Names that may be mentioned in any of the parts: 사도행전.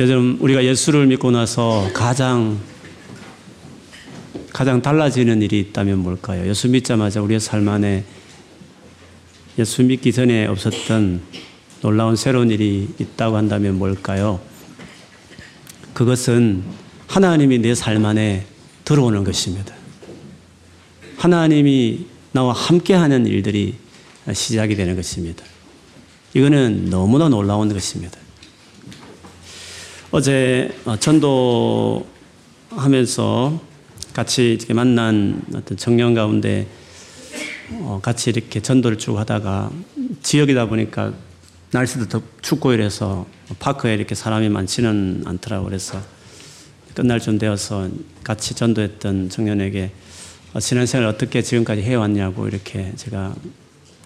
요즘 우리가 예수를 믿고 나서 가장 달라지는 일이 있다면 뭘까요? 예수 믿자마자 우리의 삶 안에 예수 믿기 전에 없었던 놀라운 새로운 일이 있다고 한다면 뭘까요? 그것은 하나님이 내 삶 안에 들어오는 것입니다. 하나님이 나와 함께하는 일들이 시작이 되는 것입니다. 이거는 너무나 놀라운 것입니다. 어제 전도하면서 같이 이렇게 만난 어떤 청년 가운데 같이 이렇게 전도를 쭉 하다가 지역이다 보니까 날씨도 더 춥고 이래서 파크에 이렇게 사람이 많지는 않더라고. 그래서 끝날 좀 되어서 같이 전도했던 청년에게 지난 생을 어떻게 지금까지 해왔냐고 이렇게 제가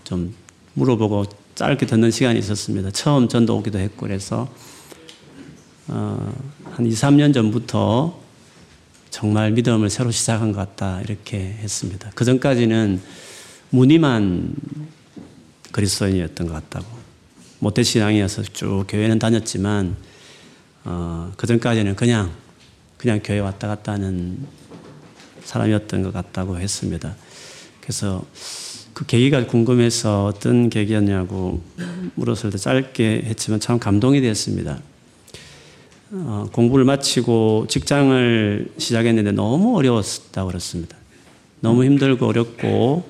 좀 물어보고 짧게 듣는 시간이 있었습니다. 처음 전도 오기도 했고 그래서 한 2, 3년 전부터 정말 믿음을 새로 시작한 것 같다 이렇게 했습니다. 그전까지는 무늬만 그리스도인이었던 것 같다고, 모태신앙이어서 쭉 교회는 다녔지만 그전까지는 그냥 교회 왔다 갔다 하는 사람이었던 것 같다고 했습니다. 그래서 그 계기가 궁금해서 어떤 계기였냐고 물었을 때 짧게 했지만 참 감동이 되었습니다. 공부를 마치고 직장을 시작했는데 너무 어려웠다고 그랬습니다. 너무 힘들고 어렵고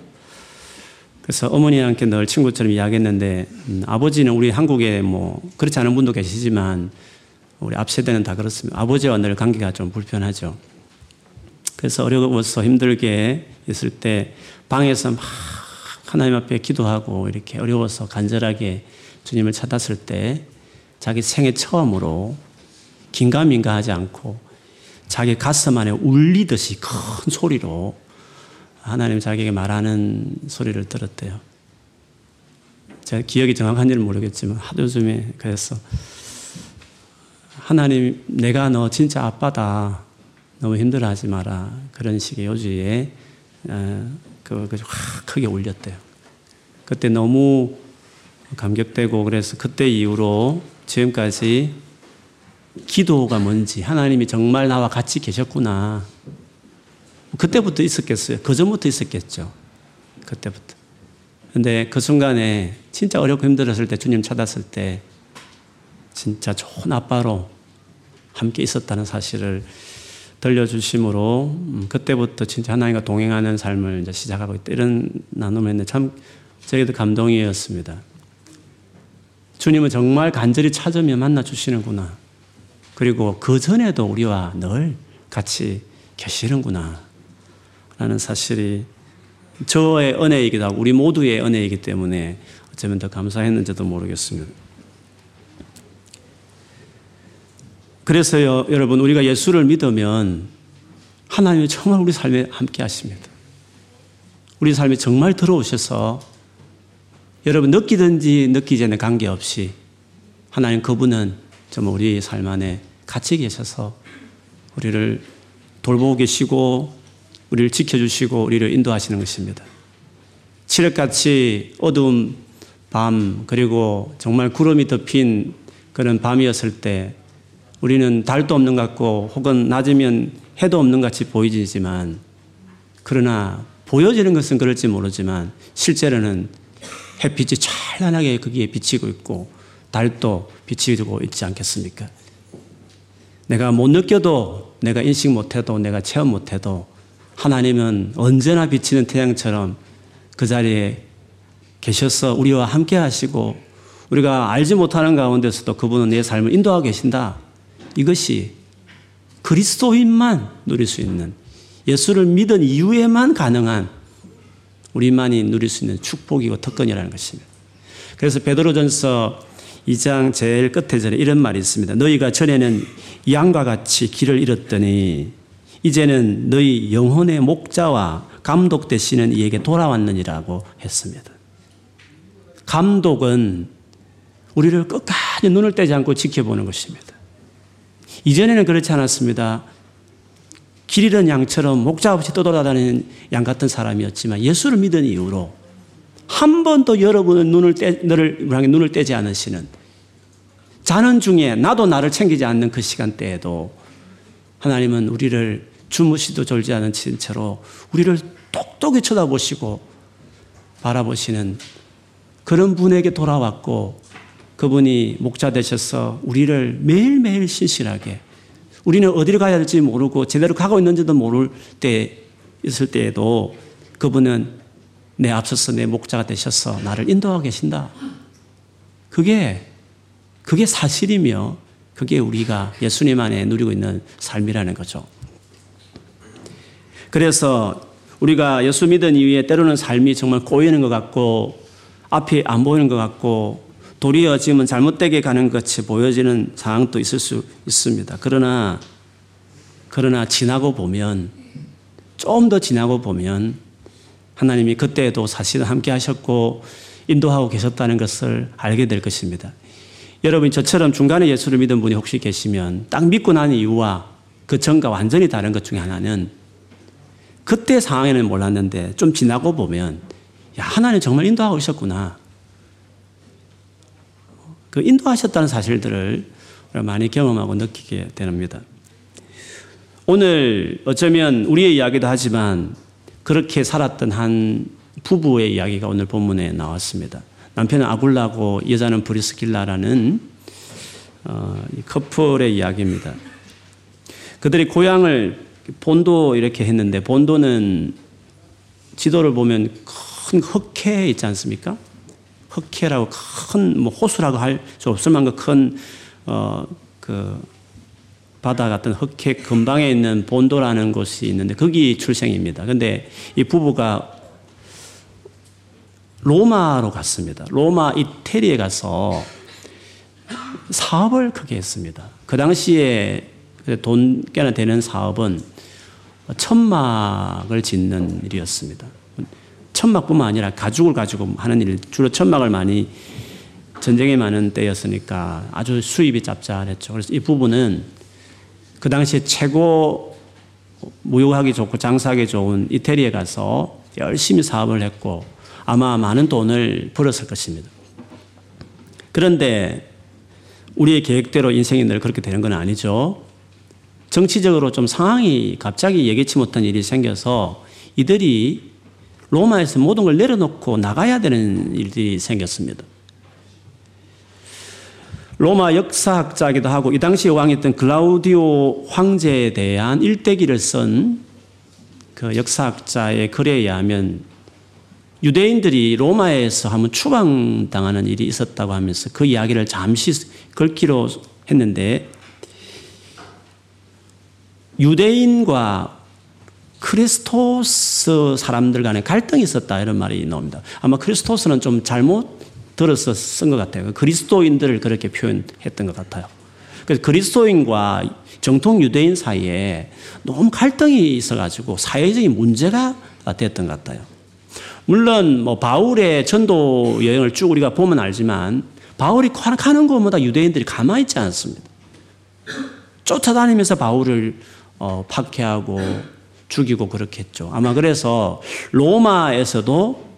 그래서 어머니와 함께 늘 친구처럼 이야기했는데 아버지는 우리 한국에 뭐 그렇지 않은 분도 계시지만 우리 앞 세대는 다 그렇습니다. 아버지와 늘 관계가 좀 불편하죠. 그래서 어려워서 힘들게 있을 때 방에서 막 하나님 앞에 기도하고 이렇게 어려워서 간절하게 주님을 찾았을 때 자기 생애 처음으로 긴가민가 하지 않고 자기 가슴 안에 울리듯이 큰 소리로 하나님 자기에게 말하는 소리를 들었대요. 제가 기억이 정확한지는 모르겠지만 하도 요즘에 그래서 하나님 내가 너 진짜 아빠다. 너무 힘들어하지 마라. 그런 식의 요지에 그걸 확 크게 울렸대요. 그때 너무 감격되고 그래서 그때 이후로 지금까지 기도가 뭔지 하나님이 정말 나와 같이 계셨구나. 그때부터 있었겠어요. 그전부터 있었겠죠. 그때부터. 근데 그 순간에 진짜 어렵고 힘들었을 때 주님 찾았을 때 진짜 좋은 아빠로 함께 있었다는 사실을 들려주심으로 그때부터 진짜 하나님과 동행하는 삶을 이제 시작하고 있다. 이런 나눔을 했는데 참 저에게도 감동이었습니다. 주님은 정말 간절히 찾으며 만나주시는구나. 그리고 그전에도 우리와 늘 같이 계시는구나 라는 사실이 저의 은혜이기도 하고 우리 모두의 은혜이기 때문에 어쩌면 더 감사했는지도 모르겠습니다. 그래서요, 여러분, 우리가 예수를 믿으면 하나님이 정말 우리 삶에 함께 하십니다. 우리 삶에 정말 들어오셔서 여러분 느끼든지 느끼지 않는 관계없이 하나님 그분은 정말 우리 삶 안에 같이 계셔서 우리를 돌보고 계시고 우리를 지켜주시고 우리를 인도하시는 것입니다. 칠흑같이 어두운 밤 그리고 정말 구름이 덮인 그런 밤이었을 때 우리는 달도 없는 것 같고 혹은 낮이면 해도 없는 것 같이 보이지만 그러나 보여지는 것은 그럴지 모르지만 실제로는 햇빛이 찬란하게 거기에 비치고 있고 달도 비치고 있지 않겠습니까? 내가 못 느껴도 내가 인식 못해도 내가 체험 못해도 하나님은 언제나 비치는 태양처럼 그 자리에 계셔서 우리와 함께 하시고 우리가 알지 못하는 가운데서도 그분은 내 삶을 인도하고 계신다. 이것이 그리스도인만 누릴 수 있는 예수를 믿은 이후에만 가능한 우리만이 누릴 수 있는 축복이고 특권이라는 것입니다. 그래서 베드로전서 2장 제일 끝에 절에 이런 말이 있습니다. 너희가 전에는 양과 같이 길을 잃었더니 이제는 너희 영혼의 목자와 감독 되시는 이에게 돌아왔느니라고 했습니다. 감독은 우리를 끝까지 눈을 떼지 않고 지켜보는 것입니다. 이전에는 그렇지 않았습니다. 길 잃은 양처럼 목자 없이 떠돌아다니는 양 같은 사람이었지만 예수를 믿은 이후로 한 번도 여러분의 눈을 떼지 않으시는 자는 중에 나도 나를 챙기지 않는 그 시간대에도 하나님은 우리를 주무시도 졸지 않은 채로 우리를 똑똑히 쳐다보시고 바라보시는 그런 분에게 돌아왔고, 그분이 목자 되셔서 우리를 매일매일 신실하게, 우리는 어디를 가야 할지 모르고 제대로 가고 있는지도 모를 때 있을 때에도 그분은 내 앞서서 내 목자가 되셔서 나를 인도하고 계신다. 그게 사실이며 그게 우리가 예수님 안에 누리고 있는 삶이라는 거죠. 그래서 우리가 예수 믿은 이후에 때로는 삶이 정말 꼬이는 것 같고 앞이 안 보이는 것 같고 도리어 지금은 잘못되게 가는 것 같이 보여지는 상황도 있을 수 있습니다. 그러나 지나고 보면, 좀 더 지나고 보면 하나님이 그때에도 사실은 함께 하셨고 인도하고 계셨다는 것을 알게 될 것입니다. 여러분, 저처럼 중간에 예수를 믿은 분이 혹시 계시면 딱 믿고 난 이유와 그 전과 완전히 다른 것 중에 하나는 그때 상황에는 몰랐는데 좀 지나고 보면, 야, 하나님 정말 인도하고 계셨구나. 그 인도하셨다는 사실들을 많이 경험하고 느끼게 됩니다. 오늘 어쩌면 우리의 이야기도 하지만 그렇게 살았던 한 부부의 이야기가 오늘 본문에 나왔습니다. 남편은 아굴라고 여자는 브리스길라라는 커플의 이야기입니다. 그들이 고향을 본도 이렇게 했는데, 본도는 지도를 보면 큰 흑해 있지 않습니까? 흑해라고 큰, 뭐 호수라고 할 수 없을 만큼 큰 바다 같은 흑해 근방에 있는 본도라는 곳이 있는데 거기 출생입니다. 그런데 이 부부가 로마로 갔습니다. 로마 이태리에 가서 사업을 크게 했습니다. 그 당시에 돈 꽤나 되는 사업은 천막을 짓는 일이었습니다. 천막뿐만 아니라 가죽을 가지고 하는 일, 주로 천막을 많이, 전쟁이 많은 때였으니까 아주 수입이 짭짤했죠. 그래서 이 부부는 그 당시에 최고 무역하기 좋고 장사하기 좋은 이태리에 가서 열심히 사업을 했고 아마 많은 돈을 벌었을 것입니다. 그런데 우리의 계획대로 인생이 늘 그렇게 되는 건 아니죠. 정치적으로 좀 상황이 갑자기 예기치 못한 일이 생겨서 이들이 로마에서 모든 걸 내려놓고 나가야 되는 일이 생겼습니다. 로마 역사학자이기도 하고 이 당시 왕이었던 글라우디오 황제에 대한 일대기를 쓴 그 역사학자의 글에 의하면 유대인들이 로마에서 한번 추방당하는 일이 있었다고 하면서 그 이야기를 잠시 긁기로 했는데, 유대인과 크리스토스 사람들 간에 갈등이 있었다, 이런 말이 나옵니다. 아마 크리스토스는 좀 잘못 들어서 쓴 것 같아요. 그리스도인들을 그렇게 표현했던 것 같아요. 그래서 그리스도인과 정통 유대인 사이에 너무 갈등이 있어가지고 사회적인 문제가 됐던 것 같아요. 물론 뭐 바울의 전도 여행을 쭉 우리가 보면 알지만 바울이 가는 것보다 유대인들이 가만히 있지 않습니다. 쫓아다니면서 바울을 박해하고 죽이고 그렇게 했죠. 아마 그래서 로마에서도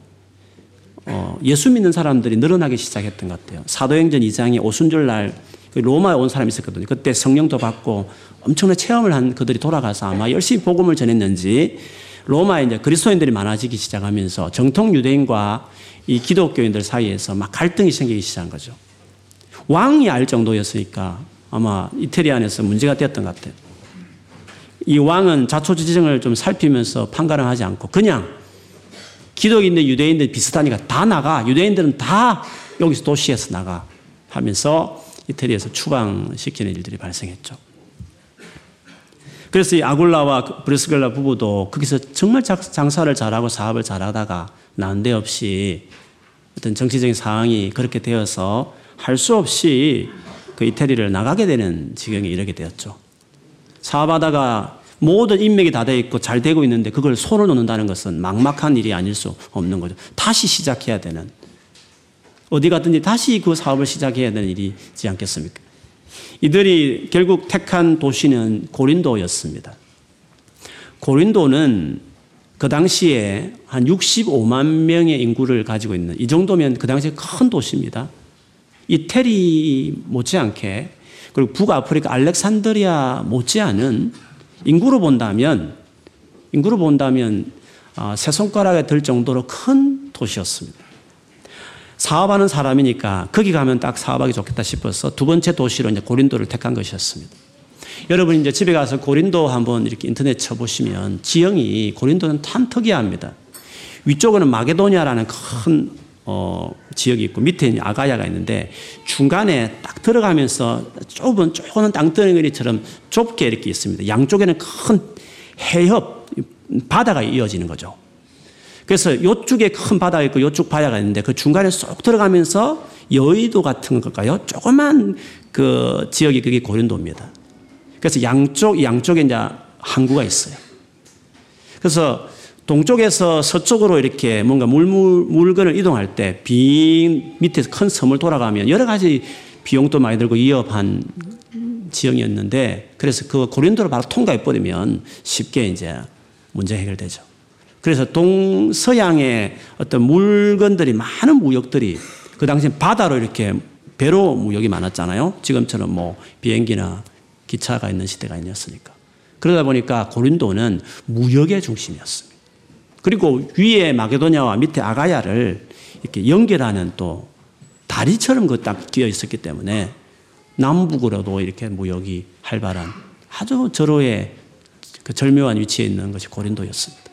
예수 믿는 사람들이 늘어나기 시작했던 것 같아요. 사도행전 2장에 오순절날 로마에 온 사람이 있었거든요. 그때 성령도 받고 엄청난 체험을 한 그들이 돌아가서 아마 열심히 복음을 전했는지 로마에 이제 그리스도인들이 많아지기 시작하면서 정통 유대인과 이 기독교인들 사이에서 막 갈등이 생기기 시작한 거죠. 왕이 알 정도였으니까 아마 이태리 안에서 문제가 되었던 것 같아요. 이 왕은 자초지종을 좀 살피면서 판가름하지 않고 그냥 기독인들 유대인들 비슷하니까 다 나가, 유대인들은 다 여기서 도시에서 나가 하면서 이태리에서 추방시키는 일들이 발생했죠. 그래서 이 아굴라와 브리스길라 부부도 거기서 정말 장사를 잘하고 사업을 잘하다가 난데없이 어떤 정치적인 상황이 그렇게 되어서 할 수 없이 그 이태리를 나가게 되는 지경에 이르게 되었죠. 사업하다가 모든 인맥이 다 돼 있고 잘 되고 있는데 그걸 손을 놓는다는 것은 막막한 일이 아닐 수 없는 거죠. 다시 시작해야 되는, 어디 가든지 다시 그 사업을 시작해야 되는 일이지 않겠습니까? 이들이 결국 택한 도시는 고린도였습니다. 고린도는 그 당시에 한 65만 명의 인구를 가지고 있는, 이 정도면 그 당시에 큰 도시입니다. 이태리 못지않게 그리고 북아프리카 알렉산드리아 못지않은 인구로 본다면 세 손가락에 들 정도로 큰 도시였습니다. 사업하는 사람이니까 거기 가면 딱 사업하기 좋겠다 싶어서 두 번째 도시로 이제 고린도를 택한 것이었습니다. 여러분 이제 집에 가서 고린도 한번 이렇게 인터넷 쳐보시면 지형이 고린도는 참 특이합니다. 위쪽에는 마게도니아라는 큰 지역이 있고 밑에는 아가야가 있는데 중간에 딱 들어가면서 좁은 땅덩어리처럼 좁게 이렇게 있습니다. 양쪽에는 큰 해협, 바다가 이어지는 거죠. 그래서 요쪽에 큰 바다가 있고 요쪽 바다가 있는데 그 중간에 쏙 들어가면서 여의도 같은 걸까요? 조그만 그 지역이 그게 고린도입니다. 그래서 양쪽에 이제 항구가 있어요. 그래서 동쪽에서 서쪽으로 이렇게 뭔가 물건을 이동할 때 빙 밑에서 큰 섬을 돌아가면 여러 가지 비용도 많이 들고 위협한 지형이었는데 그래서 그 고린도를 바로 통과해버리면 쉽게 이제 문제 해결되죠. 그래서 동서양의 어떤 물건들이 많은 무역들이 그 당시 바다로 이렇게 배로 무역이 많았잖아요. 지금처럼 뭐 비행기나 기차가 있는 시대가 아니었으니까. 그러다 보니까 고린도는 무역의 중심이었습니다. 그리고 위에 마게도냐와 밑에 아가야를 이렇게 연결하는 또 다리처럼 그 딱 끼어 있었기 때문에 남북으로도 이렇게 무역이 활발한 아주 절호의 그 절묘한 위치에 있는 것이 고린도였습니다.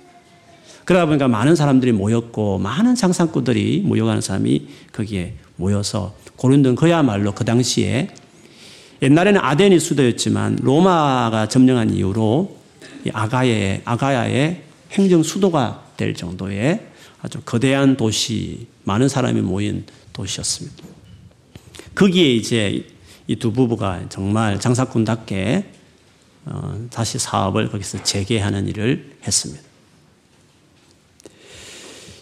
그러다 보니까 많은 사람들이 모였고 많은 상상꾼들이 무역하는 사람이 거기에 모여서 고린도는 그야말로 그 당시에 옛날에는 아덴이 수도였지만 로마가 점령한 이후로 아가야의 행정 수도가 될 정도의 아주 거대한 도시, 많은 사람이 모인 도시였습니다. 거기에 이제 이 두 부부가 정말 장사꾼답게 다시 사업을 거기서 재개하는 일을 했습니다.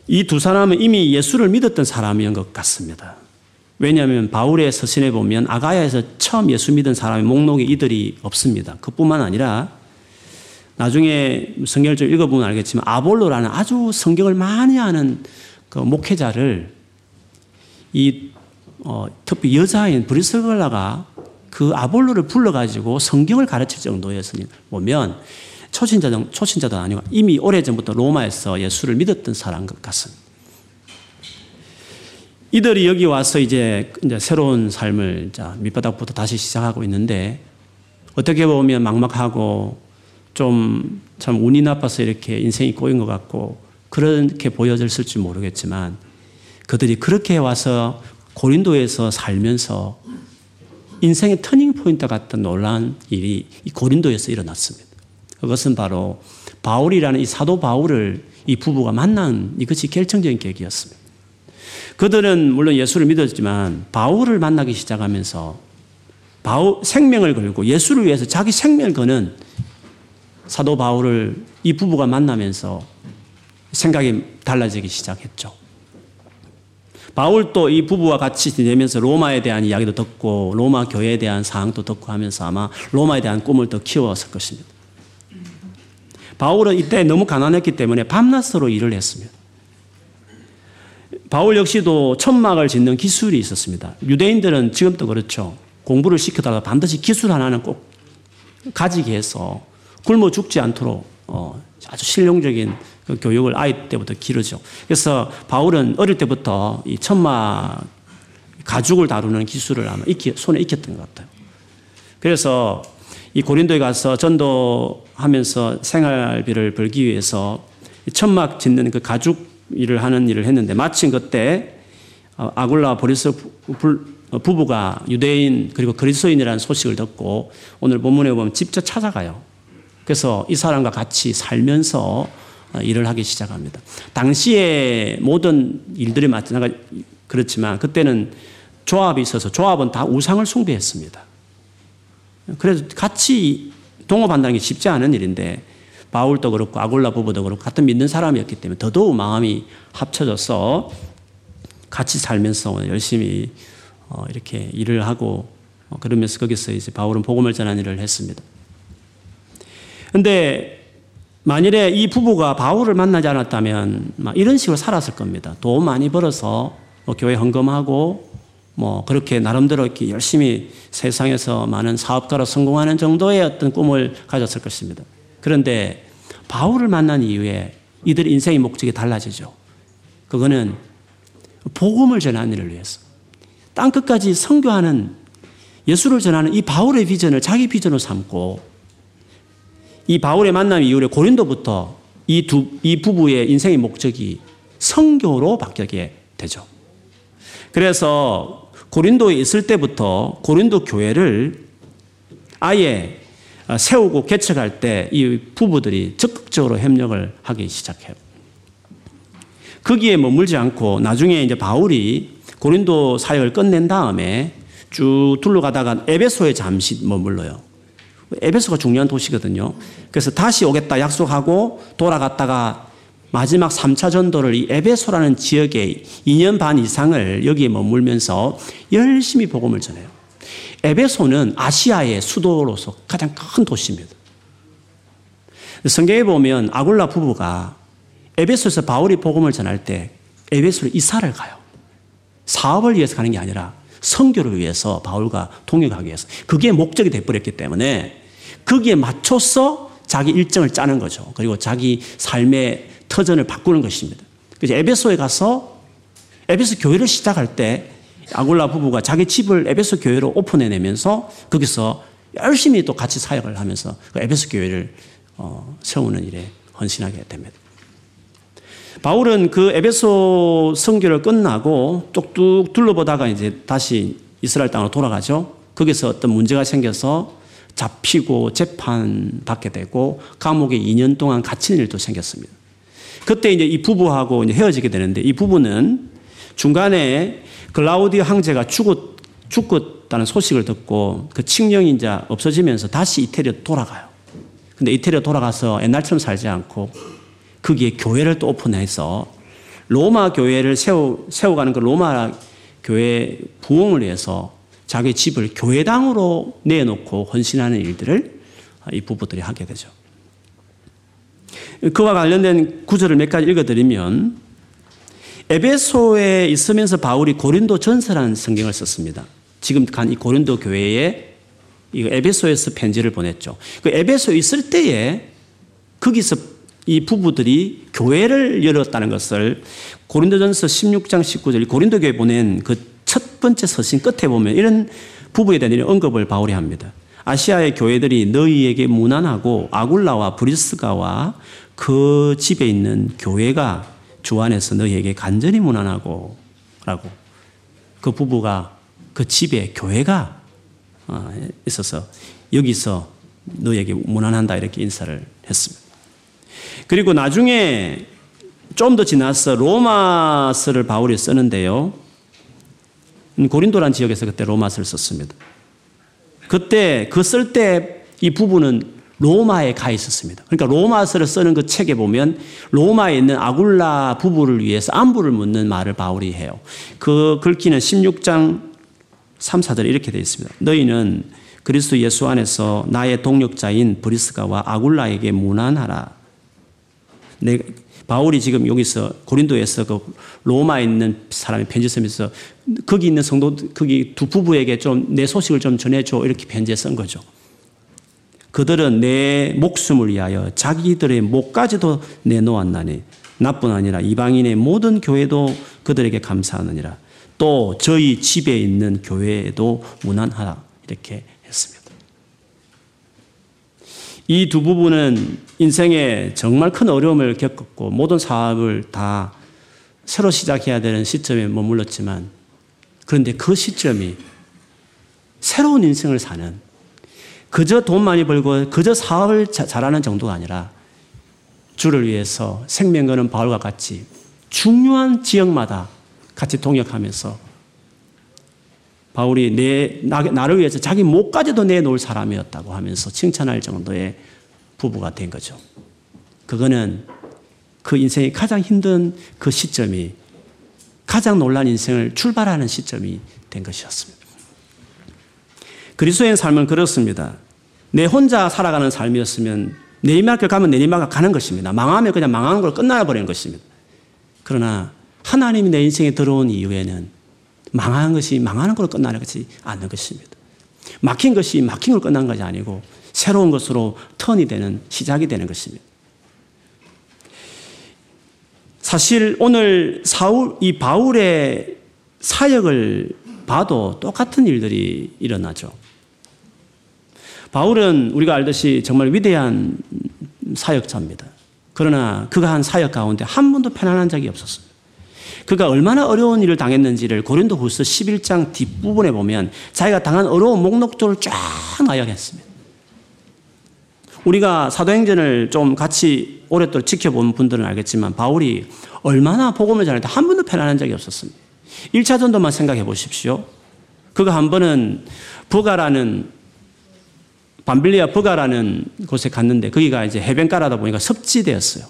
이 두 사람은 이미 예수를 믿었던 사람인 것 같습니다. 왜냐하면 바울의 서신에 보면 아가야에서 처음 예수 믿은 사람의 목록에 이들이 없습니다. 그뿐만 아니라 나중에 성경을 좀 읽어보면 알겠지만 아볼로라는 아주 성경을 많이 아는 그 목회자를 이 특히 여자인 브리스길라가 그 아볼로를 불러가지고 성경을 가르칠 정도였으니 보면 초신자도 아니고 이미 오래전부터 로마에서 예수를 믿었던 사람인 것 같습니다. 이들이 여기 와서 이제 새로운 삶을 밑바닥부터 다시 시작하고 있는데 어떻게 보면 막막하고 좀 참 운이 나빠서 이렇게 인생이 꼬인 것 같고 그렇게 보여졌을지 모르겠지만 그들이 그렇게 와서 고린도에서 살면서 인생의 터닝포인트 같은 놀라운 일이 이 고린도에서 일어났습니다. 그것은 바로 바울이라는 이 사도 바울을 이 부부가 만난 이것이 결정적인 계기였습니다. 그들은 물론 예수를 믿었지만 바울을 만나기 시작하면서 생명을 걸고 예수를 위해서 자기 생명을 거는 사도 바울을 이 부부가 만나면서 생각이 달라지기 시작했죠. 바울도 이 부부와 같이 지내면서 로마에 대한 이야기도 듣고 로마 교회에 대한 사항도 듣고 하면서 아마 로마에 대한 꿈을 더 키웠을 것입니다. 바울은 이때 너무 가난했기 때문에 밤낮으로 일을 했습니다. 바울 역시도 천막을 짓는 기술이 있었습니다. 유대인들은 지금도 그렇죠. 공부를 시켜달라 반드시 기술 하나는 꼭 가지게 해서 굶어 죽지 않도록 아주 실용적인 그 교육을 아이 때부터 기르죠. 그래서 바울은 어릴 때부터 이 천막 가죽을 다루는 기술을 아마 손에 익혔던 것 같아요. 그래서 이 고린도에 가서 전도하면서 생활비를 벌기 위해서 천막 짓는 그 가죽 일을 하는 일을 했는데 마침 그때 아굴라 보리스 부부가 유대인 그리고 그리스도인이라는 소식을 듣고 오늘 본문에 보면 직접 찾아가요. 그래서 이 사람과 같이 살면서 일을 하기 시작합니다. 당시에 모든 일들이 마찬가지 그렇지만 그때는 조합이 있어서 조합은 다 우상을 숭배했습니다. 그래서 같이 동업한다는 게 쉽지 않은 일인데 바울도 그렇고 아굴라 부부도 그렇고 같은 믿는 사람이었기 때문에 더더욱 마음이 합쳐져서 같이 살면서 열심히 이렇게 일을 하고 그러면서 거기서 이제 바울은 복음을 전하는 일을 했습니다. 그런데 만일에 이 부부가 바울을 만나지 않았다면 막 이런 식으로 살았을 겁니다. 돈 많이 벌어서 교회 헌금하고 뭐 그렇게 나름대로 이렇게 열심히 세상에서 많은 사업가로 성공하는 정도의 어떤 꿈을 가졌을 것입니다. 그런데 바울을 만난 이후에 이들의 인생의 목적이 달라지죠. 그거는 복음을 전하는 일을 위해서 땅끝까지 선교하는 예수를 전하는 이 바울의 비전을 자기 비전으로 삼고, 이 바울의 만남 이후에 고린도부터 이 부부의 인생의 목적이 선교로 바뀌게 되죠. 그래서 고린도에 있을 때부터 고린도 교회를 아예 세우고 개척할 때 이 부부들이 적극적으로 협력을 하기 시작해요. 거기에 머물지 않고 나중에 이제 바울이 고린도 사역을 끝낸 다음에 쭉 둘러가다가 에베소에 잠시 머물러요. 에베소가 중요한 도시거든요. 그래서 다시 오겠다 약속하고 돌아갔다가 마지막 3차 전도를 이 에베소라는 지역에 2년 반 이상을 여기에 머물면서 열심히 복음을 전해요. 에베소는 아시아의 수도로서 가장 큰 도시입니다. 성경에 보면 아굴라 부부가 에베소에서 바울이 복음을 전할 때 에베소로 이사를 가요. 사업을 위해서 가는 게 아니라 선교를 위해서 바울과 동역하기 위해서. 그게 목적이 되어버렸기 때문에 거기에 맞춰서 자기 일정을 짜는 거죠. 그리고 자기 삶의 터전을 바꾸는 것입니다. 그래서 에베소에 가서 에베소 교회를 시작할 때 아굴라 부부가 자기 집을 에베소 교회로 오픈해내면서 거기서 열심히 또 같이 사역을 하면서 그 에베소 교회를 세우는 일에 헌신하게 됩니다. 바울은 그 에베소 선교를 끝나고 뚝뚝 둘러보다가 이제 다시 이스라엘 땅으로 돌아가죠. 거기서 어떤 문제가 생겨서 잡히고 재판받게 되고 감옥에 2년 동안 갇히는 일도 생겼습니다. 그때 이제 이 부부하고 이제 헤어지게 되는데, 이 부부는 중간에 글라우디오 황제가 죽었다는 소식을 듣고 그 칙령이 이제 없어지면서 다시 이태리로 돌아가요. 근데 이태리로 돌아가서 옛날처럼 살지 않고 거기에 교회를 또 오픈해서 로마 교회를 세워가는 그 로마 교회 부흥을 위해서 자기 집을 교회당으로 내놓고 헌신하는 일들을 이 부부들이 하게 되죠. 그와 관련된 구절을 몇 가지 읽어드리면, 에베소에 있으면서 바울이 고린도 전서라는 성경을 썼습니다. 지금 간 이 고린도 교회에 에베소에서 편지를 보냈죠. 그 에베소에 있을 때에 거기서 이 부부들이 교회를 열었다는 것을 고린도전서 16장 19절, 고린도 교회에 보낸 그 첫 번째 서신 끝에 보면 이런 부부에 대한 이런 언급을 바울이 합니다. 아시아의 교회들이 너희에게 문안하고 아굴라와 브리스가와 그 집에 있는 교회가 주 안에서 너희에게 간절히 문안하고 라고, 그 부부가 그 집에 교회가 있어서 여기서 너희에게 문안한다 이렇게 인사를 했습니다. 그리고 나중에 좀 더 지나서 로마서를 바울이 쓰는데요. 고린도라는 지역에서 그때 로마서를 썼습니다. 그때 그 쓸 때 이 부부는 로마에 가 있었습니다. 그러니까 로마서를 쓰는 그 책에 보면 로마에 있는 아굴라 부부를 위해서 안부를 묻는 말을 바울이 해요. 그 글귀는 16장 3, 4절에 이렇게 되어 있습니다. 너희는 그리스도 예수 안에서 나의 동역자인 브리스가와 아굴라에게 문안하라. 바울이 지금 여기서 고린도에서 그 로마에 있는 사람의 편지 쓰면서 거기 있는 성도, 거기 두 부부에게 좀 내 소식을 좀 전해줘 이렇게 편지에 쓴 거죠. 그들은 내 목숨을 위하여 자기들의 목까지도 내놓았나니 나뿐 아니라 이방인의 모든 교회도 그들에게 감사하느니라. 또 저희 집에 있는 교회에도 문안하라 이렇게 했습니다. 이 두 부부는 인생에 정말 큰 어려움을 겪었고 모든 사업을 다 새로 시작해야 되는 시점에 머물렀지만, 그런데 그 시점이 새로운 인생을 사는, 그저 돈 많이 벌고 그저 사업을 잘하는 정도가 아니라 주를 위해서 생명 거는 바울과 같이 중요한 지역마다 같이 동역하면서 바울이 나를 위해서 자기 목까지도 내놓을 사람이었다고 하면서 칭찬할 정도의 부부가 된 거죠. 그거는 그 인생이 가장 힘든 그 시점이, 가장 놀란 인생을 출발하는 시점이 된 것이었습니다. 그리스도의 삶은 그렇습니다. 내 혼자 살아가는 삶이었으면 내리막길 가면 내리막길 가는 것입니다. 망하면 그냥 망하는 걸 끝나버리는 것입니다. 그러나 하나님이 내 인생에 들어온 이후에는 망한 것이 망하는 걸로 끝나는 것이 않는 것입니다. 막힌 것이 막힌 걸로 끝난 것이 아니고 새로운 것으로 턴이 되는, 시작이 되는 것입니다. 사실 오늘 이 바울의 사역을 봐도 똑같은 일들이 일어나죠. 바울은 우리가 알듯이 정말 위대한 사역자입니다. 그러나 그가 한 사역 가운데 한 번도 편안한 적이 없었어요. 그가 얼마나 어려운 일을 당했는지를 고린도후서 11장 뒷부분에 보면 자기가 당한 어려운 목록들을 쫙 나열했습니다. 우리가 사도행전을 좀 같이 오랫동안 지켜본 분들은 알겠지만 바울이 얼마나 복음을 전할 때 한 번도 편안한 적이 없었습니다. 1차 전도만 생각해 보십시오. 그가 한 번은 밤빌리아 버가라는 곳에 갔는데 거기가 이제 해변가라다 보니까 습지대였어요.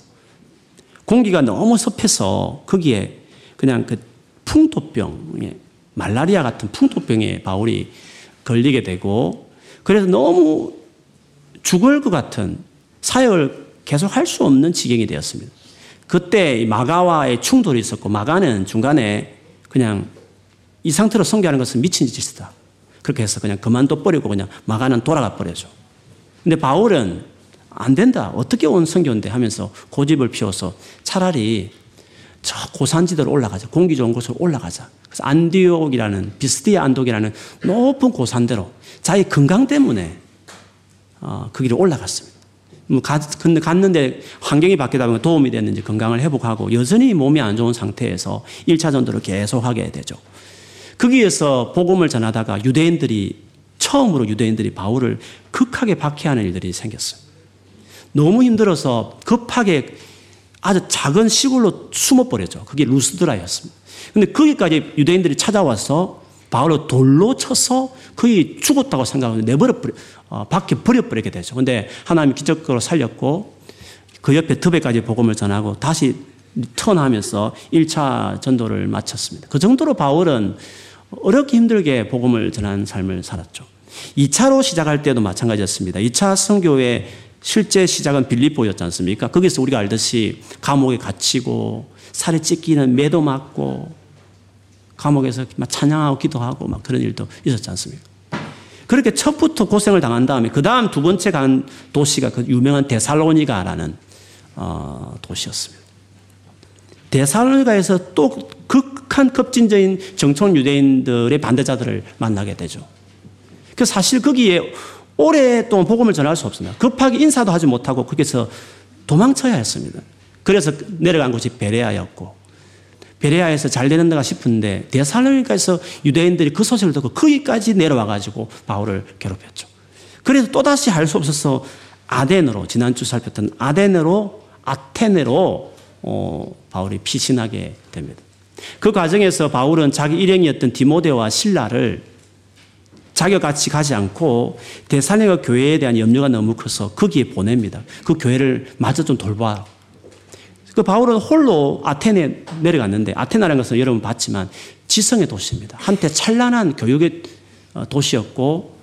공기가 너무 습해서 거기에 그냥 그 풍토병, 말라리아 같은 풍토병에 바울이 걸리게 되고, 그래서 너무 죽을 것 같은, 사역을 계속 할 수 없는 지경이 되었습니다. 그때 마가와의 충돌이 있었고, 마가는 중간에 그냥 이 상태로 선교하는 것은 미친 짓이다, 그렇게 해서 그냥 그만둬버리고 그냥 마가는 돌아가 버려죠. 근데 바울은 안 된다, 어떻게 온 선교인데 하면서 고집을 피워서 차라리 저 고산지대로 올라가자, 공기 좋은 곳으로 올라가자. 그래서 안디옥이라는, 비스디아 안독이라는 높은 고산대로 자기 건강 때문에 그 길에 올라갔습니다. 근데 갔는데 환경이 바뀌다 보면 도움이 됐는지 건강을 회복하고 여전히 몸이 안 좋은 상태에서 1차 전도를 계속하게 되죠. 거기에서 복음을 전하다가 처음으로 유대인들이 바울을 극하게 박해하는 일들이 생겼어요. 너무 힘들어서 급하게 아주 작은 시골로 숨어버렸죠. 그게 루스드라였습니다. 그런데 거기까지 유대인들이 찾아와서 바울을 돌로 쳐서 거의 죽었다고 생각하는데 밖에 버려버리게 되죠. 그런데 하나님이 기적으로 살렸고 그 옆에 드베까지 복음을 전하고 다시 턴하면서 1차 전도를 마쳤습니다. 그 정도로 바울은 어렵게 힘들게 복음을 전하는 삶을 살았죠. 2차로 시작할 때도 마찬가지였습니다. 2차 선교의 실제 시작은 빌립보였지 않습니까? 거기서 우리가 알듯이 감옥에 갇히고 살이 찢기는 매도 맞고 감옥에서 막 찬양하고 기도하고 막 그런 일도 있었지 않습니까? 그렇게 첫부터 고생을 당한 다음에 그 다음 두 번째 간 도시가 그 유명한 데살로니가라는 도시였습니다. 데살로니가에서 또 극한 급진적인 정통 유대인들의 반대자들을 만나게 되죠. 그래서 사실 거기에 오랫동안 복음을 전할 수 없습니다. 급하게 인사도 하지 못하고 거기서 도망쳐야 했습니다. 그래서 내려간 곳이 베레아였고, 베레아에서 잘 되는 데가 싶은데 데살로니가에서 유대인들이 그 소식을 듣고 거기까지 내려와가지고 바울을 괴롭혔죠. 그래서 또다시 할 수 없어서 아덴으로, 지난주 살폈던 아테네로 바울이 피신하게 됩니다. 그 과정에서 바울은 자기 일행이었던 디모데와 실라를 자기와 같이 가지 않고 데살로니가 교회에 대한 염려가 너무 커서 거기에 보냅니다. 그 교회를 마저 좀 돌봐라. 그 바울은 홀로 아테네에 내려갔는데, 아테나라는 것은 여러분 봤지만 지성의 도시입니다. 한때 찬란한 교육의 도시였고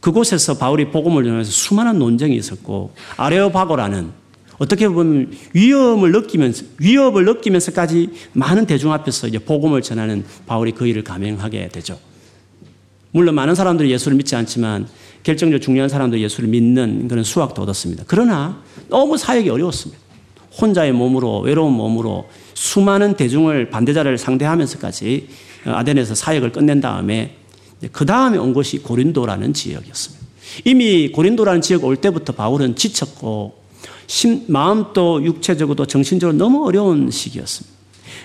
그곳에서 바울이 복음을 전하면서 수많은 논쟁이 있었고, 아레오바고라는 어떻게 보면 위협을 느끼면서까지 많은 대중 앞에서 이제 복음을 전하는 바울이 그 일을 감행하게 되죠. 물론 많은 사람들이 예수를 믿지 않지만 결정적으로 중요한 사람들이 예수를 믿는 그런 수확도 얻었습니다. 그러나 너무 사역이 어려웠습니다. 혼자의 몸으로, 외로운 몸으로 수많은 대중을, 반대자를 상대하면서까지 아덴에서 사역을 끝낸 다음에 그 다음에 온 것이 고린도라는 지역이었습니다. 이미 고린도라는 지역 올 때부터 바울은 지쳤고 마음도 육체적으로도 정신적으로 너무 어려운 시기였습니다.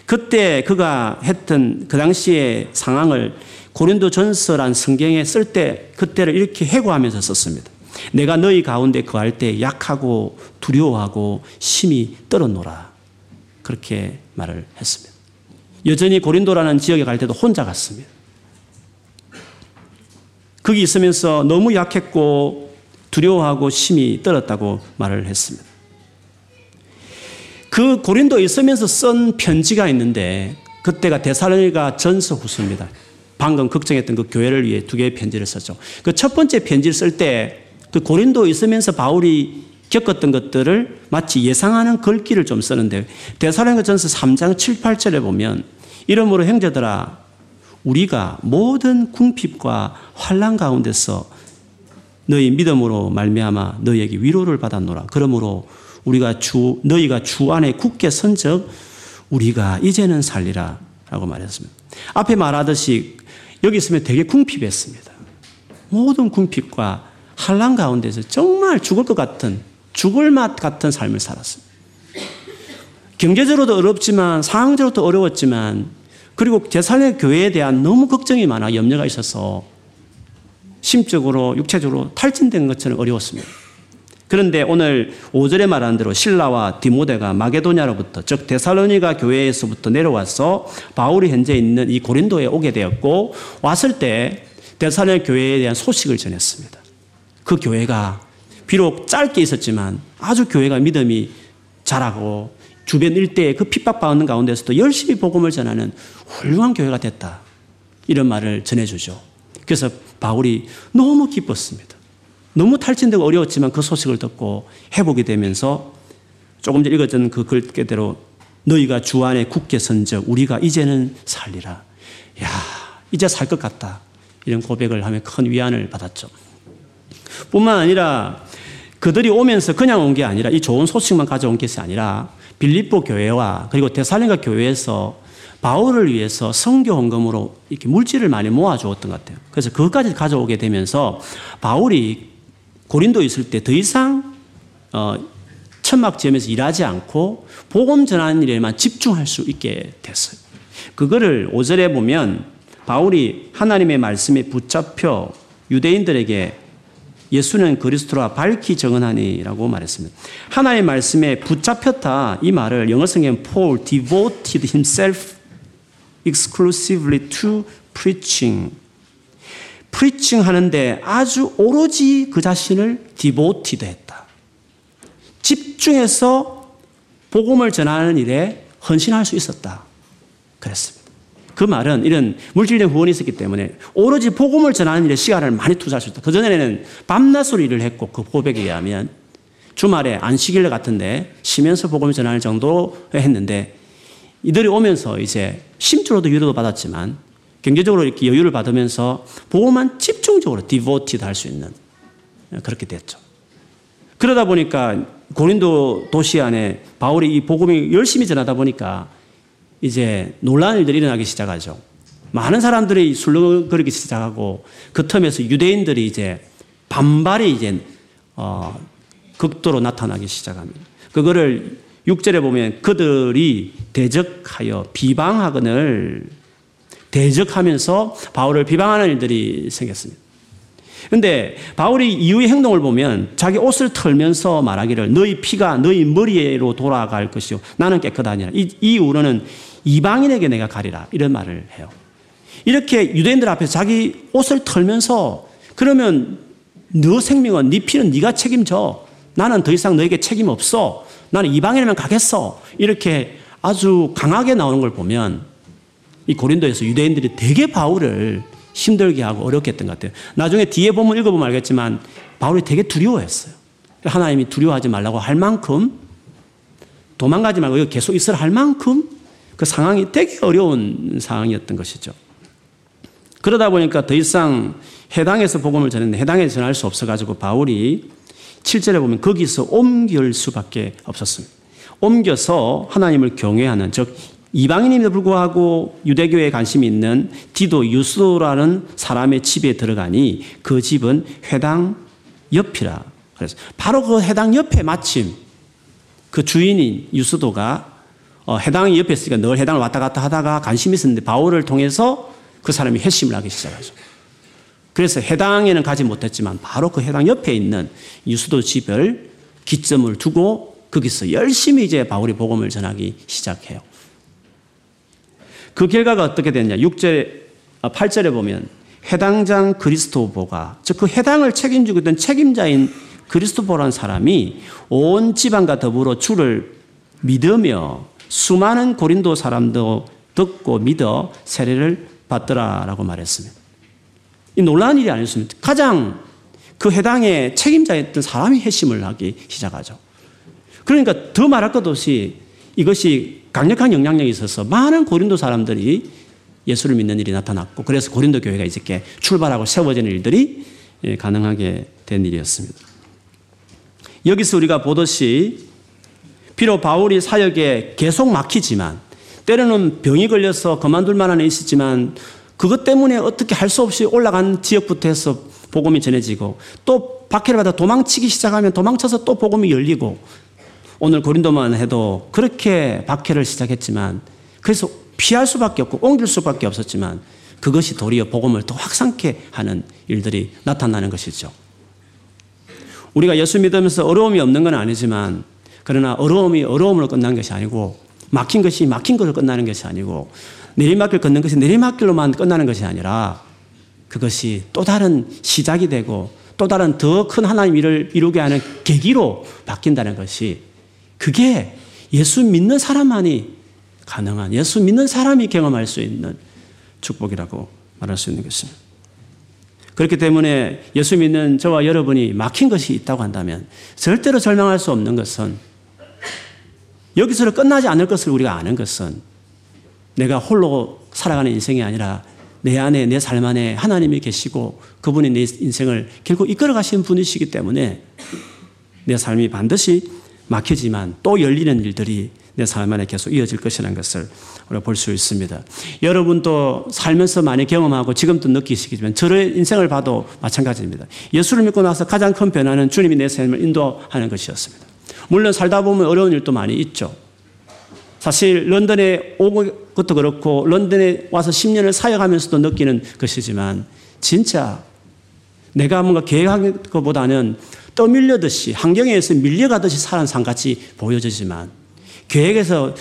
그때 그가 했던 그 당시의 상황을 고린도전서란 성경에 쓸 때 그때를 이렇게 회고하면서 썼습니다. 내가 너희 가운데 거할 때 약하고 두려워하고 심히 떨었노라, 그렇게 말을 했습니다. 여전히 고린도라는 지역에 갈 때도 혼자 갔습니다. 거기 있으면서 너무 약했고 두려워하고 심히 떨었다고 말을 했습니다. 그 고린도에 있으면서 쓴 편지가 있는데 그때가 데살로니가 전서 후서입니다. 방금 걱정했던 그 교회를 위해 두 개의 편지를 썼죠. 그 첫 번째 편지를 쓸 때 그 고린도에 있으면서 바울이 겪었던 것들을 마치 예상하는 글귀를 좀 쓰는데 데살로니가 전서 3장 7, 8절에 보면 이러므로 형제들아 우리가 모든 궁핍과 환난 가운데서 너희 믿음으로 말미암아 너희에게 위로를 받았노라. 그러므로 너희가 주 안에 굳게 선적 우리가 이제는 살리라 라고 말했습니다. 앞에 말하듯이 여기 있으면 되게 궁핍했습니다. 모든 궁핍과 환난 가운데서 정말 죽을 맛 같은 삶을 살았습니다. 경제적으로도 어렵지만 상황적으로도 어려웠지만 그리고 데살로니가 교회에 대한 너무 걱정이 많아 염려가 있어서 심적으로 육체적으로 탈진된 것처럼 어려웠습니다. 그런데 오늘 5절에 말한 대로 실라와 디모데가 마게도냐로부터 즉 데살로니가 교회에서부터 내려와서 바울이 현재 있는 이 고린도에 오게 되었고 왔을 때 데살로니가 교회에 대한 소식을 전했습니다. 그 교회가 비록 짧게 있었지만 아주 교회가 믿음이 자라고 주변 일대에 그 핍박받는 가운데서도 열심히 복음을 전하는 훌륭한 교회가 됐다. 이런 말을 전해주죠. 그래서 바울이 너무 기뻤습니다. 너무 탈진되고 어려웠지만 그 소식을 듣고 회복이 되면서 조금 전 읽었던 그 글대로 너희가 주 안에 굳게 선적 우리가 이제는 살리라. 야, 이제 살 것 같다. 이런 고백을 하며 큰 위안을 받았죠. 뿐만 아니라 그들이 오면서 그냥 온 게 아니라 이 좋은 소식만 가져온 것이 아니라 빌립보 교회와 그리고 데살로니가 교회에서 바울을 위해서 선교 헌금으로 이렇게 물질을 많이 모아주었던 것 같아요. 그래서 그것까지 가져오게 되면서 바울이 고린도에 있을 때 더 이상 천막 지으면서 일하지 않고 복음 전하는 일에만 집중할 수 있게 됐어요. 그거를 5절에 보면 바울이 하나님의 말씀에 붙잡혀 유대인들에게 예수는 그리스도라 밝히 증언하니라고 말했습니다. 하나님의 말씀에 붙잡혔다 이 말을 영어 성경은 Paul devoted himself exclusively to preaching. preaching 하는데 아주 오로지 그 자신을 devoted 했다. 집중해서 복음을 전하는 일에 헌신할 수 있었다. 그랬습니다. 그 말은 이런 물질적 후원이 있었기 때문에 오로지 복음을 전하는 일에 시간을 많이 투자할 수 있다. 그전에는 밤낮으로 일을 했고 그 고백에 의하면 주말에 안식일 같은데 쉬면서 복음을 전하는 정도로 했는데 이들이 오면서 이제 심적으로도 위로도 받았지만 경제적으로 이렇게 여유를 받으면서 복음만 집중적으로 디보티드 할 수 있는 그렇게 됐죠. 그러다 보니까 고린도 도시 안에 바울이 이 복음을 열심히 전하다 보니까 이제 놀라운 일들이 일어나기 시작하죠. 많은 사람들이 술렁거리기 시작하고 그 틈에서 유대인들이 이제 반발이 이제 극도로 나타나기 시작합니다. 그거를 6절에 보면 그들이 대적하여 비방하거늘 대적하면서 바울을 비방하는 일들이 생겼습니다. 그런데 바울이 이후의 행동을 보면 자기 옷을 털면서 말하기를 너희 피가 너희 머리로 돌아갈 것이요 나는 깨끗하니라. 이후로는 이방인에게 내가 가리라 이런 말을 해요. 이렇게 유대인들 앞에서 자기 옷을 털면서 그러면 너 생명은 네 피는 네가 책임져. 나는 더 이상 너에게 책임 없어. 나는 이방인에만 가겠어. 이렇게 아주 강하게 나오는 걸 보면 이 고린도에서 유대인들이 되게 바울을 힘들게 하고 어렵게 했던 것 같아요. 나중에 뒤에 보면 읽어보면 알겠지만 바울이 되게 두려워했어요. 하나님이 두려워하지 말라고 할 만큼 도망가지 말고 여기 계속 있으라 할 만큼 그 상황이 되게 어려운 상황이었던 것이죠. 그러다 보니까 더 이상 해당에서 복음을 전했는데 해당에서 전할 수 없어가지고 바울이 7절에 보면 거기서 옮길 수밖에 없었습니다. 옮겨서 하나님을 경외하는 즉 이방인임에도 불구하고 유대교에 관심이 있는 디도 유스도라는 사람의 집에 들어가니 그 집은 회당 옆이라. 그래서 바로 그 회당 옆에 마침 그 주인인 유스도가 회당 옆에 있으니까 늘 회당을 왔다 갔다 하다가 관심이 있었는데 바울을 통해서 그 사람이 회심을 하기 시작하죠. 그래서 회당에는 가지 못했지만 바로 그 회당 옆에 있는 유스도 집을 기점을 두고 거기서 열심히 이제 바울이 복음을 전하기 시작해요. 그 결과가 어떻게 됐냐. 8절에 보면 해당장 그리스도보가 즉 그 해당을 책임지고 있던 책임자인 그리스도보라는 사람이 온 지방과 더불어 주를 믿으며 수많은 고린도 사람도 듣고 믿어 세례를 받더라라고 말했습니다. 이 놀라운 일이 아니었습니다. 가장 그 해당의 책임자였던 사람이 회심을 하기 시작하죠. 그러니까 더 말할 것 없이 이것이 강력한 영향력이 있어서 많은 고린도 사람들이 예수를 믿는 일이 나타났고, 그래서 고린도 교회가 이렇게 출발하고 세워지는 일들이 가능하게 된 일이었습니다. 여기서 우리가 보듯이 비록 바울이 사역에 계속 막히지만, 때로는 병이 걸려서 그만둘 만한 일 있었지만 그것 때문에 어떻게 할 수 없이 올라간 지역부터 해서 복음이 전해지고, 또 박해를 받아 도망치기 시작하면 도망쳐서 또 복음이 열리고, 오늘 고린도만 해도 그렇게 박해를 시작했지만, 그래서 피할 수밖에 없고 옮길 수밖에 없었지만 그것이 도리어 복음을 더 확산케 하는 일들이 나타나는 것이죠. 우리가 예수 믿으면서 어려움이 없는 건 아니지만, 그러나 어려움이 어려움으로 끝난 것이 아니고, 막힌 것이 막힌 것으로 끝나는 것이 아니고, 내리막길 걷는 것이 내리막길로만 끝나는 것이 아니라 그것이 또 다른 시작이 되고 또 다른 더 큰 하나님 일을 이루게 하는 계기로 바뀐다는 것이, 그게 예수 믿는 사람만이 가능한, 예수 믿는 사람이 경험할 수 있는 축복이라고 말할 수 있는 것입니다. 그렇기 때문에 예수 믿는 저와 여러분이 막힌 것이 있다고 한다면 절대로 절망할 수 없는 것은, 여기서 끝나지 않을 것을 우리가 아는 것은, 내가 홀로 살아가는 인생이 아니라 내 안에, 내 삶 안에 하나님이 계시고 그분이 내 인생을 결국 이끌어 가시는 분이시기 때문에 내 삶이 반드시 막히지만 또 열리는 일들이 내 삶 안에 계속 이어질 것이라는 것을 우리가 볼 수 있습니다. 여러분도 살면서 많이 경험하고 지금도 느끼시겠지만 저의 인생을 봐도 마찬가지입니다. 예수를 믿고 나서 가장 큰 변화는 주님이 내 삶을 인도하는 것이었습니다. 물론 살다 보면 어려운 일도 많이 있죠. 사실 런던에 오고 그것도 그렇고 런던에 와서 10년을 사역하면서도 느끼는 것이지만, 진짜 내가 뭔가 계획한 것보다는 떠밀려듯이 환경에서 밀려가듯이 사는 삶같이 보여지지만, 계획에서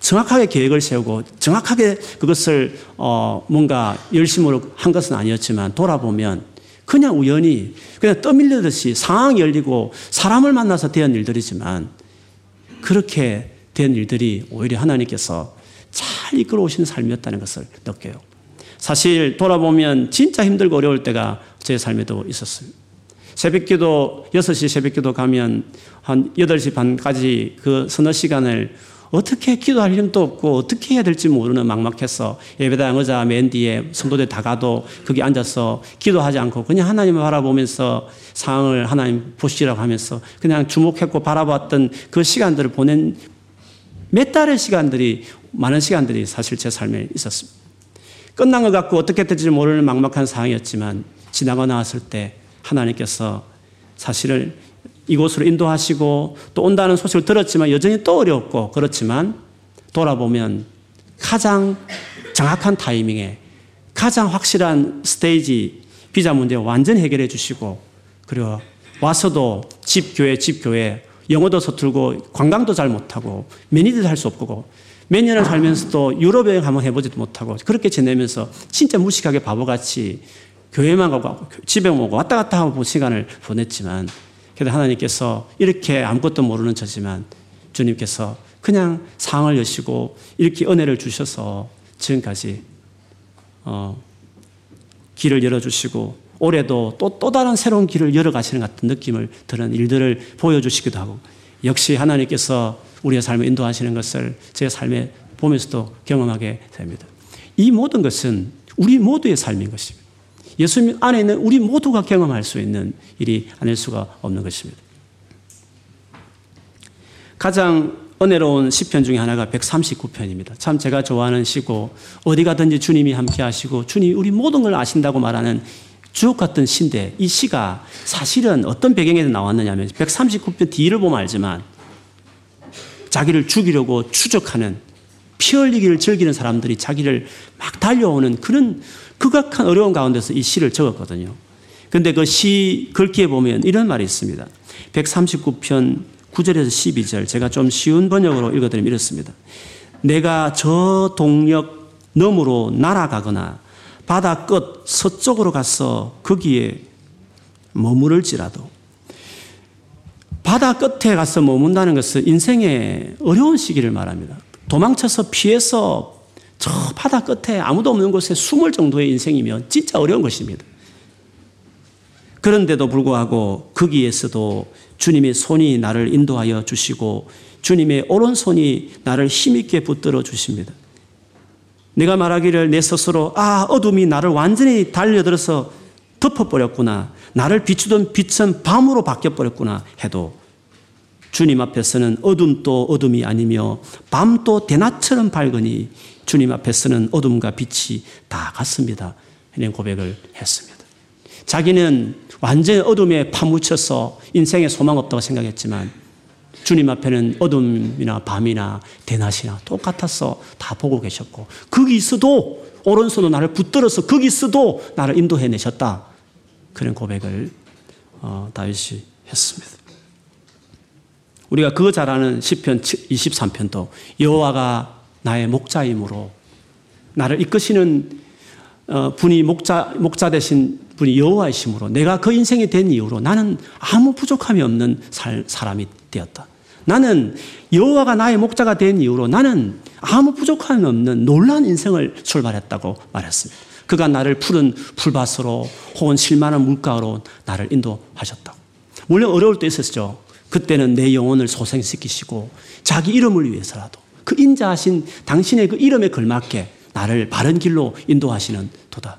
정확하게 계획을 세우고 정확하게 그것을 뭔가 열심으로 한 것은 아니었지만, 돌아보면 그냥 우연히 그냥 떠밀려듯이 상황이 열리고 사람을 만나서 된 일들이지만, 그렇게 된 일들이 오히려 하나님께서 잘 이끌어 오신 삶이었다는 것을 느껴요. 사실 돌아보면 진짜 힘들고 어려울 때가 제 삶에도 있었어요. 새벽기도 6시 새벽기도 가면 한 8시 반까지 그 서너 시간을 어떻게 기도할 힘도 없고 어떻게 해야 될지 모르는 막막해서 예배당 의자 맨 뒤에 성도들 다 가도 거기 앉아서 기도하지 않고 그냥 하나님을 바라보면서 상황을 하나님 보시라고 하면서 그냥 주목했고 바라봤던 그 시간들을 보낸 몇 달의 시간들이, 많은 시간들이 사실 제 삶에 있었습니다. 끝난 것 같고 어떻게 될지 모르는 막막한 상황이었지만 지나고 나왔을 때 하나님께서 사실을 이곳으로 인도하시고 또 온다는 소식을 들었지만 여전히 또 어려웠고, 그렇지만 돌아보면 가장 정확한 타이밍에 가장 확실한 스테이지, 비자 문제 완전히 해결해 주시고, 그리고 와서도 집 교회 영어도 서툴고 관광도 잘 못하고 매니저도 할 수 없고 몇 년을 살면서도 유럽 여행 한번 해보지도 못하고 그렇게 지내면서 진짜 무식하게 바보같이 교회만 가고 집에 오고 왔다 갔다 하고 시간을 보냈지만, 그래도 하나님께서 이렇게 아무것도 모르는 저지만 주님께서 그냥 상황을 여시고 이렇게 은혜를 주셔서 지금까지 길을 열어주시고 올해도 또 다른 새로운 길을 열어가시는 같은 느낌을 드는 일들을 보여주시기도 하고, 역시 하나님께서 우리의 삶을 인도하시는 것을 제 삶에 보면서도 경험하게 됩니다. 이 모든 것은 우리 모두의 삶인 것입니다. 예수님 안에 있는 우리 모두가 경험할 수 있는 일이 아닐 수가 없는 것입니다. 가장 은혜로운 시편 중에 하나가 139편입니다. 참 제가 좋아하는 시고, 어디 가든지 주님이 함께 하시고 주님이 우리 모든 걸 아신다고 말하는 주옥 같은 시인데, 이 시가 사실은 어떤 배경에서 나왔느냐 하면 139편 뒤를 보면 알지만 자기를 죽이려고 추적하는, 피 흘리기를 즐기는 사람들이 자기를 막 달려오는 그런 극악한 어려운 가운데서 이 시를 적었거든요. 그런데 그 시 글귀에 보면 이런 말이 있습니다. 139편 9절에서 12절, 제가 좀 쉬운 번역으로 읽어드리면 이렇습니다. 내가 저 동력 너머로 날아가거나 바다 끝 서쪽으로 가서 거기에 머무를지라도. 바다 끝에 가서 머문다는 것은 인생의 어려운 시기를 말합니다. 도망쳐서 피해서 저 바다 끝에 아무도 없는 곳에 숨을 정도의 인생이면 진짜 어려운 것입니다. 그런데도 불구하고 거기에서도 주님의 손이 나를 인도하여 주시고 주님의 오른손이 나를 힘있게 붙들어 주십니다. 내가 말하기를 내 스스로 어둠이 나를 완전히 달려들어서 덮어버렸구나. 나를 비추던 빛은 밤으로 바뀌어버렸구나 해도 주님 앞에서는 어둠도 어둠이 아니며 밤도 대낮처럼 밝으니 주님 앞에서는 어둠과 빛이 다 같습니다. 이런 고백을 했습니다. 자기는 완전히 어둠에 파묻혀서 인생에 소망 없다고 생각했지만 주님 앞에는 어둠이나 밤이나 대낮이나 똑같아서 다 보고 계셨고 거기서도 오른손으로 나를 붙들어서 거기서도 나를 인도해내셨다. 그런 고백을 다윗이 했습니다. 우리가 그거 잘 아는 시편 23편도 여호와가 나의 목자이므로 나를 이끄시는 분이 목자 되신 분이 여호와이심으로 내가 그 인생이 된 이후로 나는 아무 부족함이 없는 사람이 되었다. 나는 여호와가 나의 목자가 된 이후로 나는 아무 부족함이 없는 놀라운 인생을 출발했다고 말했습니다. 그가 나를 푸른 풀밭으로 혹은 쉴만한 물가로 나를 인도하셨다고. 물론 어려울 때 있었죠. 그때는 내 영혼을 소생시키시고 자기 이름을 위해서라도 그 인자하신 당신의 그 이름에 걸맞게 나를 바른 길로 인도하시는 도다.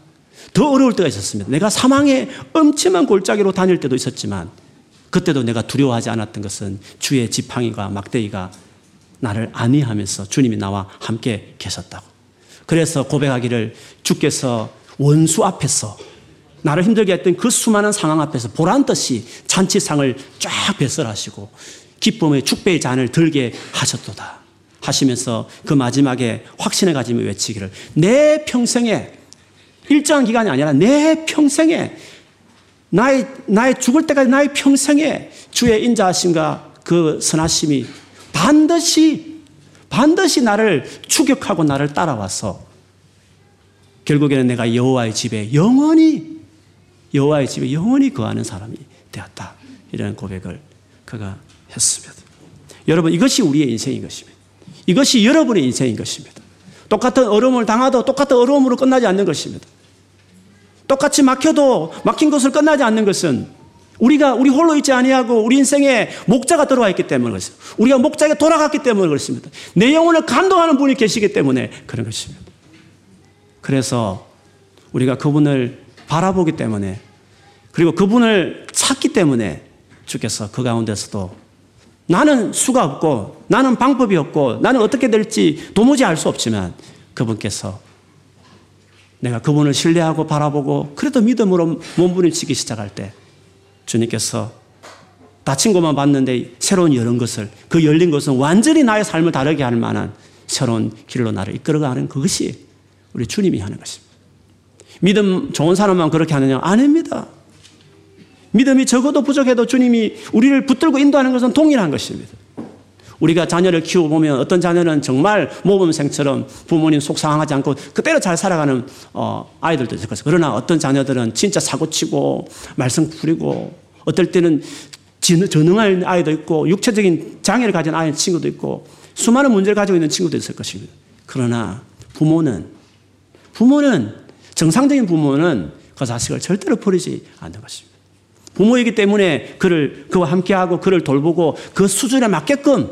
더 어려울 때가 있었습니다. 내가 사망의 엄침한 골짜기로 다닐 때도 있었지만 그때도 내가 두려워하지 않았던 것은 주의 지팡이가 막대기가 나를 안위하면서 주님이 나와 함께 계셨다고. 그래서 고백하기를 주께서 원수 앞에서 나를 힘들게 했던 그 수많은 상황 앞에서 보란듯이 잔치상을 쫙 배설하시고 기쁨의 축배의 잔을 들게 하셨도다 하시면서 그 마지막에 확신을 가지며 외치기를 내 평생에 일정한 기간이 아니라 내 평생에 나의 죽을 때까지 나의 평생에 주의 인자하심과 그 선하심이 반드시 나를 추격하고 나를 따라와서 결국에는 내가 여호와의 집에 영원히 거하는 사람이 되었다. 이런 고백을 그가 했습니다. 여러분, 이것이 우리의 인생인 것입니다. 이것이 여러분의 인생인 것입니다. 똑같은 어려움을 당하도 똑같은 어려움으로 끝나지 않는 것입니다. 똑같이 막혀도 막힌 것으로 끝나지 않는 것은 우리가 우리 홀로 있지 아니하고 우리 인생에 목자가 들어와 있기 때문에 그렇습니다. 우리가 목자에게 돌아갔기 때문에 그렇습니다. 내 영혼을 감동하는 분이 계시기 때문에 그런 것입니다. 그래서 우리가 그분을 바라보기 때문에 그리고 그분을 찾기 때문에 주께서 그 가운데서도 나는 수가 없고 나는 방법이 없고 나는 어떻게 될지 도무지 알 수 없지만 그분께서 내가 그분을 신뢰하고 바라보고 그래도 믿음으로 몸부림치기 시작할 때 주님께서 다친 것만 봤는데 새로운 열린 것을 그 열린 것은 완전히 나의 삶을 다르게 할 만한 새로운 길로 나를 이끌어가는 그것이 우리 주님이 하는 것입니다. 믿음 좋은 사람만 그렇게 하느냐? 아닙니다. 믿음이 적어도 부족해도 주님이 우리를 붙들고 인도하는 것은 동일한 것입니다. 우리가 자녀를 키워보면 어떤 자녀는 정말 모범생처럼 부모님 속상하지 않고 그대로 잘 살아가는 아이들도 있을 것이고 그러나 어떤 자녀들은 진짜 사고치고 말썽 부리고 어떨 때는 전능한 아이도 있고 육체적인 장애를 가진 아이 친구도 있고 수많은 문제를 가지고 있는 친구도 있을 것입니다. 그러나 부모는 정상적인 부모는 그 자식을 절대로 버리지 않는 것입니다. 부모이기 때문에 그와 함께하고 그를 돌보고 그 수준에 맞게끔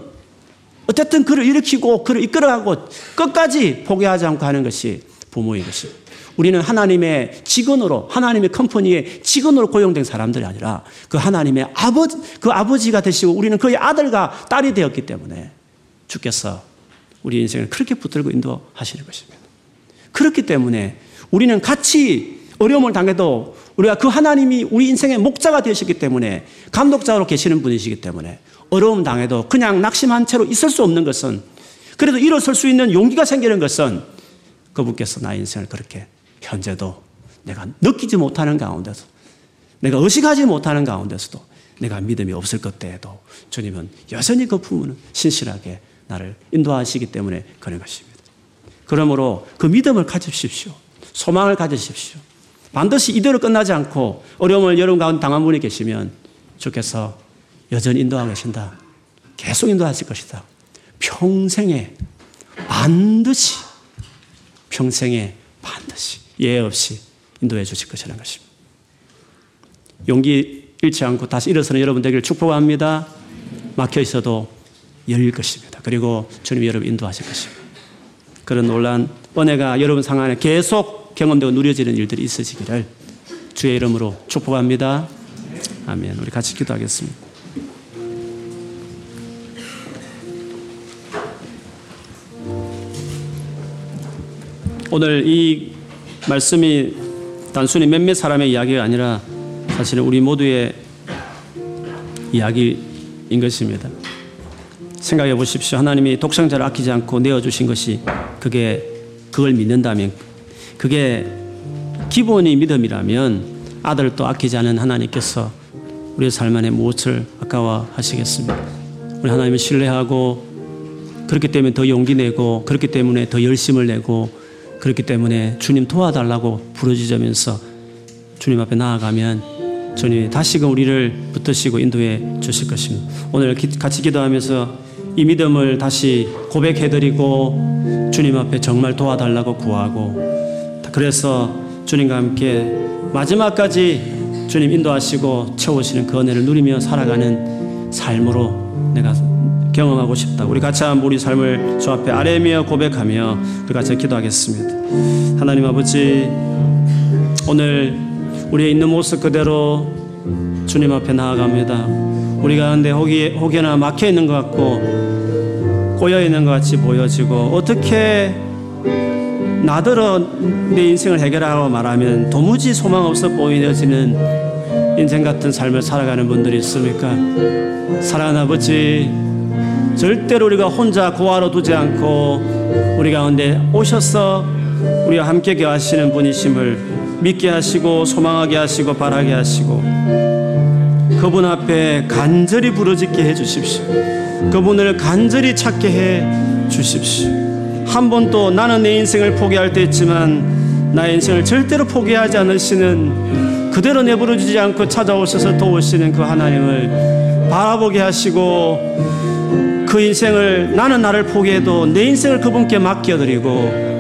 어쨌든 그를 일으키고 그를 이끌어가고 끝까지 포기하지 않고 하는 것이 부모인 것입니다. 우리는 하나님의 직원으로 하나님의 컴퍼니의 직원으로 고용된 사람들이 아니라 그 하나님의 아버지가 되시고 우리는 그의 아들과 딸이 되었기 때문에 주께서 우리 인생을 그렇게 붙들고 인도하시는 것입니다. 그렇기 때문에 우리는 같이 어려움을 당해도 우리가 그 하나님이 우리 인생의 목자가 되셨기 때문에 감독자로 계시는 분이시기 때문에 어려움 당해도 그냥 낙심한 채로 있을 수 없는 것은 그래도 일어설 수 있는 용기가 생기는 것은 그분께서 나의 인생을 그렇게 현재도 내가 느끼지 못하는 가운데서 내가 의식하지 못하는 가운데서도 내가 믿음이 없을 것 때에도 주님은 여전히 그 부모는 신실하게 나를 인도하시기 때문에 그런 것입니다. 그러므로 그 믿음을 가지십시오. 소망을 가지십시오. 반드시 이대로 끝나지 않고 어려움을 여러분 가운데 당한 분이 계시면 주께서 여전히 인도하고 계신다. 계속 인도하실 것이다. 평생에 반드시 예외 없이 인도해 주실 것이라는 것입니다. 용기 잃지 않고 다시 일어서는 여러분 되기를 축복합니다. 막혀 있어도 열릴 것입니다. 그리고 주님이 여러분 인도하실 것입니다. 그런 놀라운 은혜가 여러분 상 안에 계속 경험되고 누려지는 일들이 있으시기를 주의 이름으로 축복합니다. 아멘. 우리 같이 기도하겠습니다. 오늘 이 말씀이 단순히 몇몇 사람의 이야기가 아니라 사실은 우리 모두의 이야기인 것입니다. 생각해 보십시오. 하나님이 독생자를 아끼지 않고 내어주신 것이 그걸 믿는다면, 그게 기본이 믿음이라면 아들을 또 아끼지 않은 하나님께서 우리의 삶 안에 무엇을 아까워하시겠습니까? 우리 하나님을 신뢰하고, 그렇기 때문에 더 용기 내고, 그렇기 때문에 더 열심을 내고, 그렇기 때문에 주님 도와달라고 부르짖으면서 주님 앞에 나아가면 주님이 다시금 우리를 붙드시고 인도해 주실 것입니다. 오늘 같이 기도하면서 이 믿음을 다시 고백해드리고 주님 앞에 정말 도와달라고 구하고, 그래서 주님과 함께 마지막까지 주님 인도하시고 채우시는 그 은혜를 누리며 살아가는 삶으로 내가 경험하고 싶다. 우리 같이 한번 우리 삶을 주 앞에 아뢰며 고백하며 우리 같이 기도하겠습니다. 하나님 아버지, 오늘 우리의 있는 모습 그대로 주님 앞에 나아갑니다. 우리가 근데 혹여나 막혀있는 것 같고 꼬여있는 것 같이 보여지고, 어떻게 나더러 내 인생을 해결하라고 말하면 도무지 소망 없어 보이는 인생 같은 삶을 살아가는 분들이 있습니까? 사랑하는 아버지, 절대로 우리가 혼자 고아로 두지 않고 우리 가운데 오셔서 우리와 함께 계시는 분이심을 믿게 하시고 소망하게 하시고 바라게 하시고, 그분 앞에 간절히 부르짖게 해주십시오. 그분을 간절히 찾게 해주십시오. 한 번도 나는 내 인생을 포기할 때 있지만 나의 인생을 절대로 포기하지 않으시는, 그대로 내버려주지 않고 찾아오셔서 도우시는 그 하나님을 바라보게 하시고, 그 인생을, 나는 나를 포기해도 내 인생을 그분께 맡겨드리고,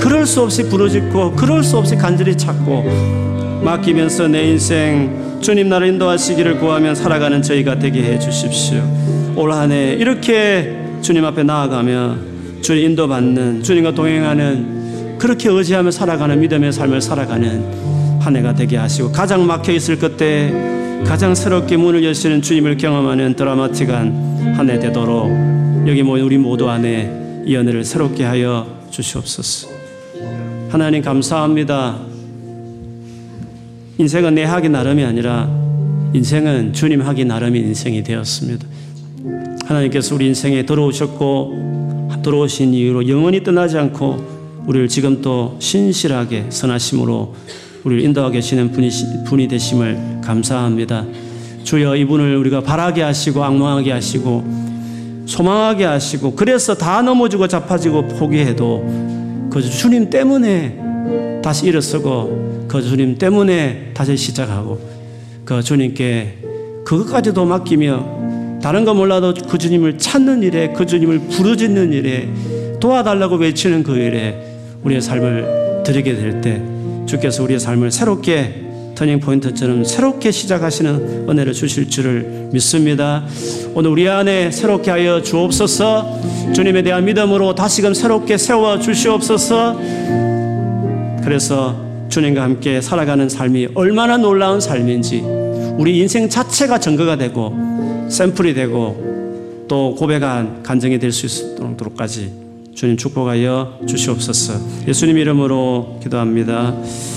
그럴 수 없이 부르짖고 그럴 수 없이 간절히 찾고 맡기면서 내 인생 주님 나를 인도하시기를 구하며 살아가는 저희가 되게 해주십시오. 올 한 해 이렇게 주님 앞에 나아가며 주님 인도받는, 주님과 동행하는, 그렇게 의지하며 살아가는 믿음의 삶을 살아가는 한 해가 되게 하시고, 가장 막혀있을 그때 가장 새롭게 문을 여시는 주님을 경험하는 드라마틱한 한 해 되도록 여기 모인 우리 모두 안에 이 은혜를 새롭게 하여 주시옵소서. 하나님 감사합니다. 인생은 내 하기 나름이 아니라 인생은 주님 하기 나름인 인생이 되었습니다. 하나님께서 우리 인생에 들어오셨고, 들어오신 이유로 영원히 떠나지 않고 우리를 지금 또 신실하게 선하심으로 우리를 인도하고 계시는 분이 되심을 감사합니다. 주여, 이분을 우리가 바라게 하시고 악망하게 하시고 소망하게 하시고, 그래서 다 넘어지고 자빠지고 포기해도 그 주님 때문에 다시 일어서고, 그 주님 때문에 다시 시작하고, 그 주님께 그것까지도 맡기며 다른 거 몰라도 그 주님을 찾는 일에, 그 주님을 부르짖는 일에, 도와달라고 외치는 그 일에 우리의 삶을 드리게 될 때 주께서 우리의 삶을 새롭게 터닝포인트처럼 새롭게 시작하시는 은혜를 주실 줄을 믿습니다. 오늘 우리 안에 새롭게 하여 주옵소서. 주님에 대한 믿음으로 다시금 새롭게 세워 주시옵소서. 그래서 주님과 함께 살아가는 삶이 얼마나 놀라운 삶인지 우리 인생 자체가 증거가 되고 샘플이 되고 또 고백한 간증이 될 수 있도록까지 주님 축복하여 주시옵소서. 예수님 이름으로 기도합니다.